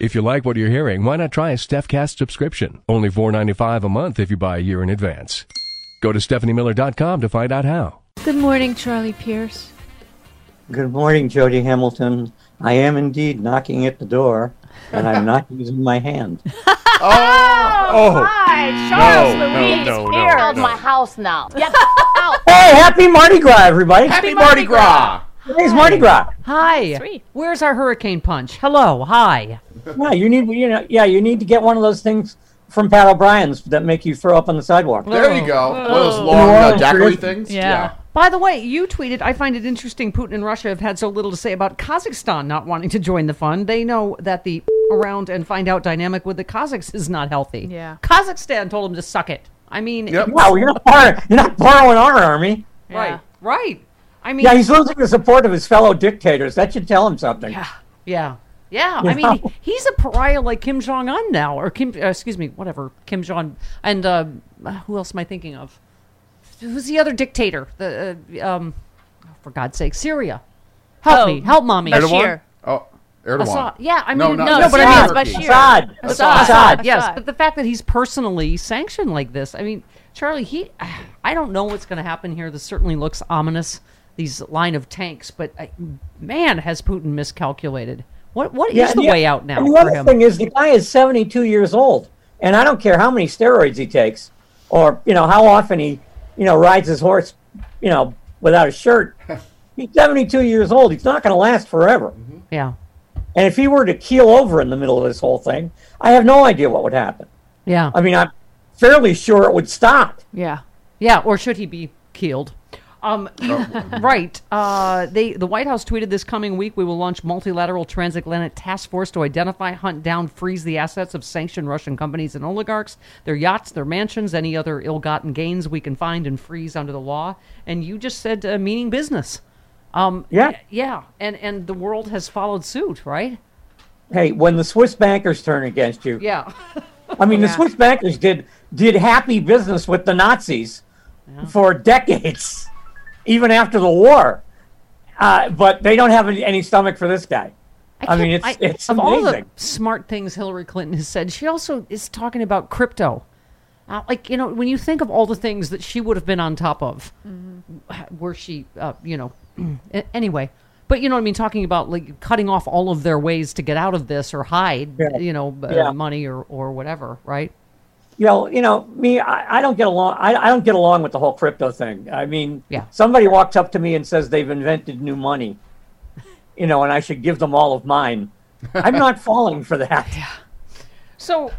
If you like what you're hearing, why not try a StephCast subscription? Only $4.95 a month if you buy a year in advance. Go to StephanieMiller.com to find out how. Good morning, Charlie Pierce. Good morning, Jody Hamilton. I am indeed knocking at the door, and I'm not using my hand. Oh, my! Charles Louise here my house now. Yep. Out. Hey, happy Mardi Gras, everybody! Happy Mardi Gras! Today's Mardi Gras. Hi. Sweet. Where's our hurricane punch? Hello. Hi. Yeah, you need to get one of those things from Pat O'Brien's that make you throw up on the sidewalk. There you go. One of those long daiquiri things. Yeah. By the way, you tweeted, I find it interesting Putin and Russia have had so little to say about Kazakhstan not wanting to join the fund. They know that the around and find out dynamic with the Kazakhs is not healthy. Yeah. Kazakhstan told them to suck it. I mean... Yep. Wow, you're not borrowing our army. Yeah. Right. I mean, he's losing the support of his fellow dictators. That should tell him something. Yeah. I mean, he's a pariah like Kim Jong-un now, or Kim Jong, and who else am I thinking of? Who's the other dictator? For God's sake, Syria. Help mommy. Erdogan? Oh, Erdogan. Assad. Yeah, I mean, Assad. Yes, but the fact that he's personally sanctioned like this, I mean, Charlie, I don't know what's going to happen here. This certainly looks ominous. These line of tanks, but man, has Putin miscalculated. What is the way out now? And the other thing is, the guy is 72 years old, and I don't care how many steroids he takes, or how often he rides his horse without a shirt. He's 72 years old. He's not going to last forever. Mm-hmm. Yeah. And if he were to keel over in the middle of this whole thing, I have no idea what would happen. Yeah. I mean, I'm fairly sure it would stop. Yeah. Yeah. Or should he be keeled? Right. The White House tweeted this coming week, we will launch multilateral transatlantic task force to identify, hunt down, freeze the assets of sanctioned Russian companies and oligarchs, their yachts, their mansions, any other ill-gotten gains we can find and freeze under the law. And you just said meaning business. Yeah. And the world has followed suit, right? Hey, when the Swiss bankers turn against you. Yeah. I mean, the Swiss bankers did happy business with the Nazis for decades. Even after the war, but they don't have any stomach for this guy. It's amazing. All the smart things Hillary Clinton has said, she also is talking about crypto. When you think of all the things that she would have been on top of, were she, anyway. But you know what I mean, talking about like cutting off all of their ways to get out of this or hide, money or whatever, right? I don't get along. I don't get along with the whole crypto thing. I mean, somebody walks up to me and says they've invented new money, and I should give them all of mine. I'm not falling for that. Yeah. So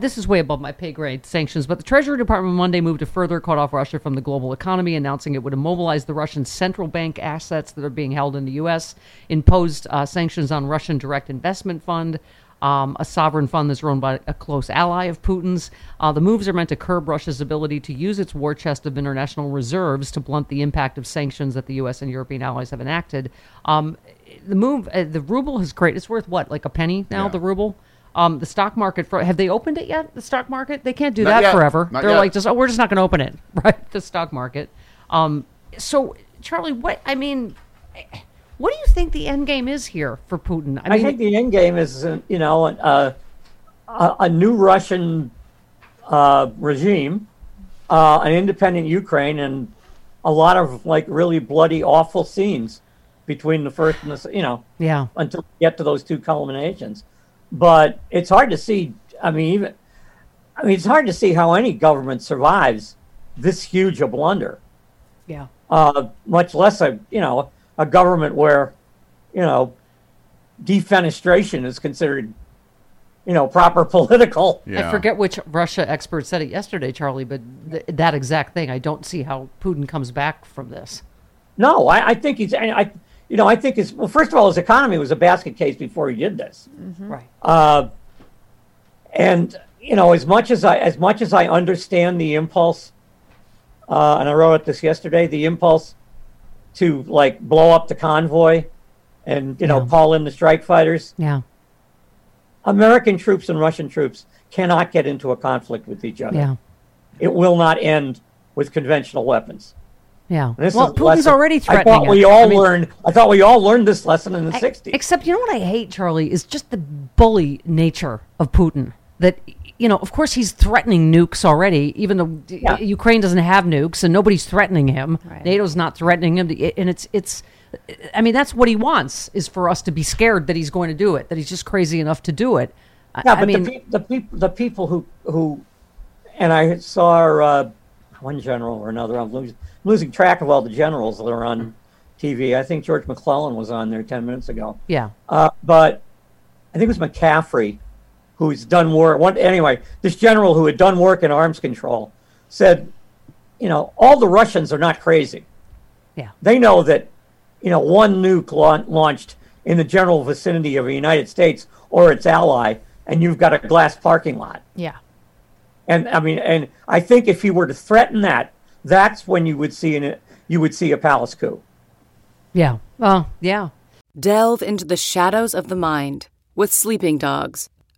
this is way above my pay grade, sanctions, but the Treasury Department Monday moved to further cut off Russia from the global economy, announcing it would immobilize the Russian central bank assets that are being held in the U.S., imposed sanctions on Russian direct investment fund, a sovereign fund that's run by a close ally of Putin's. The moves are meant to curb Russia's ability to use its war chest of international reserves to blunt the impact of sanctions that the U.S. and European allies have enacted. The ruble has created, it's worth what, like a penny now, the ruble? The stock market, have they opened it yet, the stock market? They can't do that forever. They're like, we're just not going to open it, right, the stock market. So, Charlie, what do you think the end game is here for Putin? I think the end game is, a new Russian regime, an independent Ukraine, and a lot of like really bloody, awful scenes between the first and the, until we get to those two culminations. But it's hard to see. I mean, it's hard to see how any government survives this huge a blunder. Yeah. Much less a government where, defenestration is considered, proper political. Yeah. I forget which Russia expert said it yesterday, Charlie, but that exact thing. I don't see how Putin comes back from this. No, I think he's. I think his. Well, first of all, his economy was a basket case before he did this. Mm-hmm. Right. And as much as I understand the impulse, and I wrote this yesterday, the impulse to like blow up the convoy, and call in the strike fighters. Yeah. American troops and Russian troops cannot get into a conflict with each other. Yeah. It will not end with conventional weapons. Yeah. Well, Putin's already threatening. I thought we all learned this lesson in the 60s. Except, you know what I hate, Charlie, is just the bully nature of Putin. That, of course he's threatening nukes already, even though Ukraine doesn't have nukes and nobody's threatening him. Right. NATO's not threatening him. And it's. I mean, that's what he wants, is for us to be scared that he's going to do it, that he's just crazy enough to do it. Yeah, but the people who, and I saw one general or another. I'm losing track of all the generals that are on TV. I think George McClellan was on there 10 minutes ago. Yeah. But I think it was McCaffrey who's done work. This general who had done work in arms control said, all the Russians are not crazy. Yeah. They know that, one nuke launched in the general vicinity of the United States or its ally, and you've got a glass parking lot. Yeah. And I think if he were to threaten that, that's when you would see a palace coup. Yeah. Well, yeah. Delve into the shadows of the mind with Sleeping Dogs,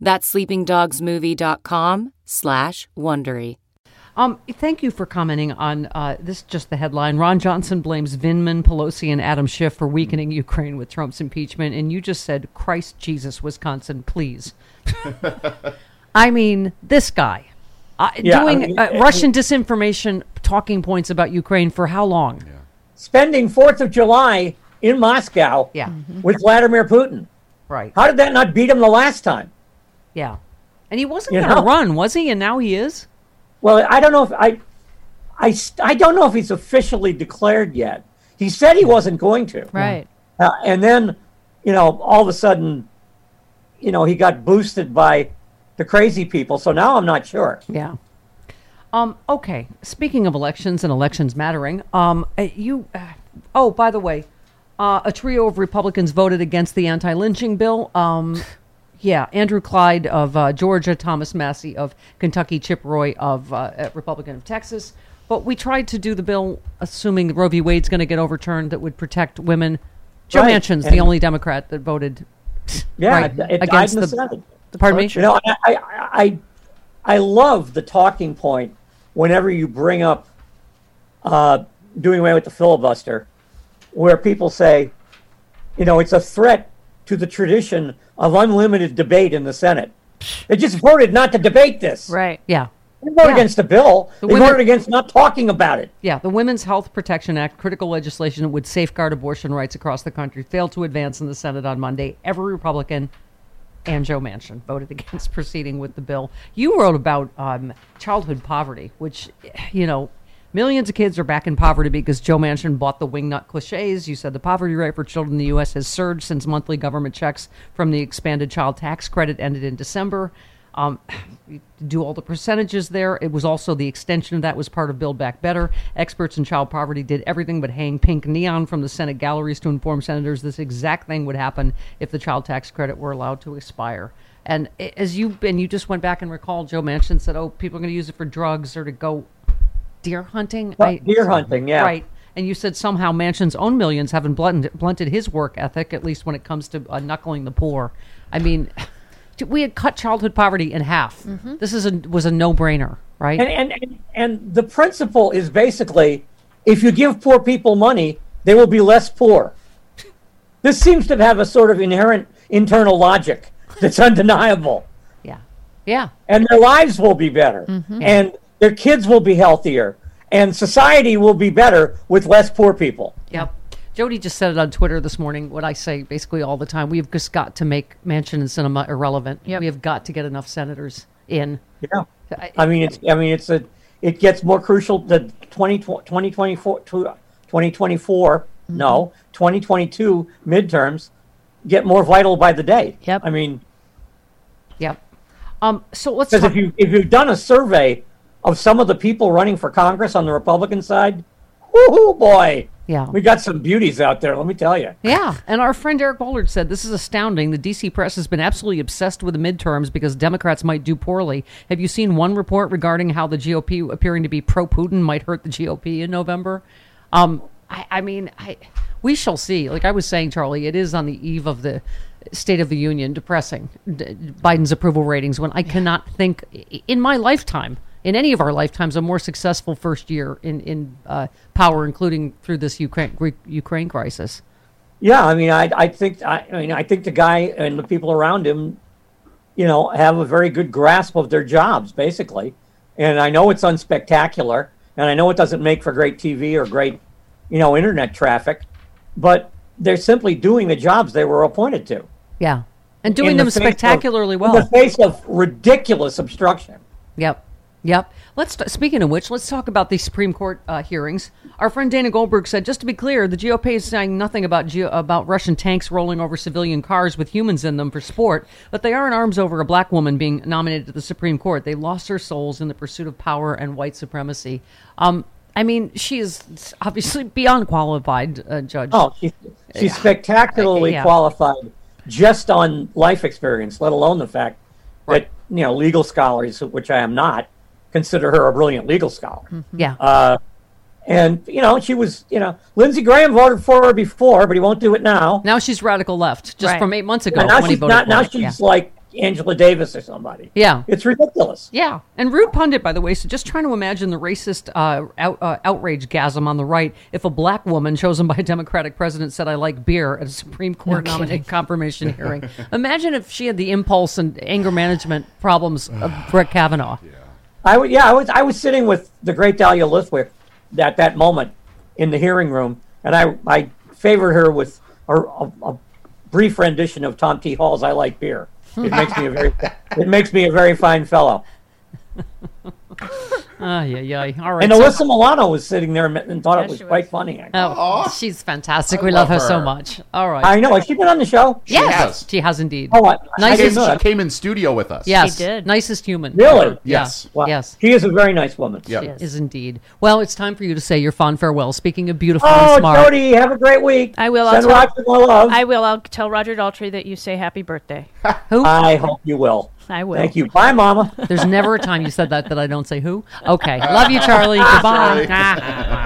That's sleepingdogsmovie.com/Wondery. Thank you for commenting on this. Just the headline: Ron Johnson blames Vindman, Pelosi, and Adam Schiff for weakening Ukraine with Trump's impeachment. And you just said, "Christ Jesus, Wisconsin, please." I mean, this guy Russian disinformation talking points about Ukraine for how long? Yeah. Spending 4th of July in Moscow with Vladimir Putin. Right. How did that not beat him the last time? Yeah. And he wasn't going to run, was he? And now he is? Well, I don't know if I don't know if he's officially declared yet. He said he wasn't going to. Right. And then, all of a sudden, he got boosted by the crazy people. So now I'm not sure. Yeah. Okay. Speaking of elections and elections mattering, by the way, a trio of Republicans voted against the anti-lynching bill. Andrew Clyde of Georgia, Thomas Massey of Kentucky, Chip Roy of Republican of Texas. But we tried to do the bill, assuming Roe v. Wade's going to get overturned, that would protect women. Joe Manchin's the only Democrat that voted against the Senate. Pardon me? I love the talking point whenever you bring up doing away with the filibuster, where people say, it's a threat to the tradition of unlimited debate in the Senate. They just voted not to debate this. Right, yeah. They voted against the bill. They voted against not talking about it. Yeah, the Women's Health Protection Act, critical legislation that would safeguard abortion rights across the country, failed to advance in the Senate on Monday. Every Republican and Joe Manchin voted against proceeding with the bill. You wrote about childhood poverty, which, millions of kids are back in poverty because Joe Manchin bought the wingnut cliches. You said the poverty rate for children in the U.S. has surged since monthly government checks from the expanded child tax credit ended in December. Do all the percentages there. It was also the extension of that was part of Build Back Better. Experts in child poverty did everything but hang pink neon from the Senate galleries to inform senators this exact thing would happen if the child tax credit were allowed to expire. And as you just went back and recalled, Joe Manchin said, people are going to use it for drugs or to go deer hunting? Deer hunting, yeah. Right. And you said somehow Manchin's own millions haven't blunted his work ethic, at least when it comes to knuckling the poor. I mean, we had cut childhood poverty in half. Mm-hmm. This was a no-brainer, right? And the principle is basically, if you give poor people money, they will be less poor. This seems to have a sort of inherent internal logic that's undeniable. Yeah. Yeah. And their lives will be better. Mm-hmm. And their kids will be healthier. And society will be better with less poor people. Yep. Jody just said it on Twitter this morning, what I say basically all the time. We've just got to make Manchin and Sinema irrelevant. Yep. We have got to get enough senators in. Yeah. It gets more crucial. The 2022 midterms get more vital by the day. Yep. I mean, yep. So let's because if you've done a survey of some of the people running for Congress on the Republican side, woohoo, boy. Yeah. We got some beauties out there, let me tell you. Yeah. And our friend Eric Bollard said, this is astounding. The D.C. press has been absolutely obsessed with the midterms because Democrats might do poorly. Have you seen one report regarding how the GOP appearing to be pro-Putin might hurt the GOP in November? We shall see. Like I was saying, Charlie, it is on the eve of the State of the Union, depressing, Biden's approval ratings, when I cannot think in my lifetime, in any of our lifetimes, a more successful first year in power, including through this Ukraine crisis. Yeah, I think the guy and the people around him, have a very good grasp of their jobs, basically. And I know it's unspectacular, and I know it doesn't make for great TV or great, internet traffic, but they're simply doing the jobs they were appointed to. Yeah, and doing them spectacularly well in the face of ridiculous obstruction. Yep. Yep. Speaking of which, let's talk about the Supreme Court hearings. Our friend Dana Goldberg said, just to be clear, the GOP is saying nothing about Russian tanks rolling over civilian cars with humans in them for sport, but they are in arms over a black woman being nominated to the Supreme Court. They lost their souls in the pursuit of power and white supremacy. She is obviously beyond qualified, Judge. Oh, she's spectacularly qualified just on life experience, let alone the fact that, legal scholars, which I am not, consider her a brilliant legal scholar. Yeah. She was, Lindsey Graham voted for her before, but he won't do it now. Now she's radical left, just from 8 months ago. Yeah, now she's like Angela Davis or somebody. Yeah. It's ridiculous. Yeah. And Rude Pundit, by the way, so just trying to imagine the racist outrage-gasm on the right if a black woman chosen by a Democratic president said, I like beer at a Supreme Court nominated confirmation hearing. Imagine if she had the impulse and anger management problems of Brett Kavanaugh. Yeah. I was sitting with the great Dahlia Lithwick at that moment in the hearing room, and I favored her with a brief rendition of Tom T. Hall's "I Like Beer." It makes me a very fine fellow. All right. And Alyssa Milano was sitting there and thought it was quite funny. Oh, she's fantastic. We love her so much. All right. I know. Has she been on the show? Yes. She has indeed. Oh, she came in studio with us. Yes. She did. Nicest human. Really? Yes. Wow. Yes. She is a very nice woman. Yep. She is indeed. Well, it's time for you to say your fond farewell. Speaking of beautiful and smart. Oh, Jody, have a great week. I will. I'll tell Roger Daltrey that you say happy birthday. Who? I hope you will. I will. Thank you. Bye, Mama. There's never a time you said that I don't say who. Okay. Love you, Charlie. Goodbye.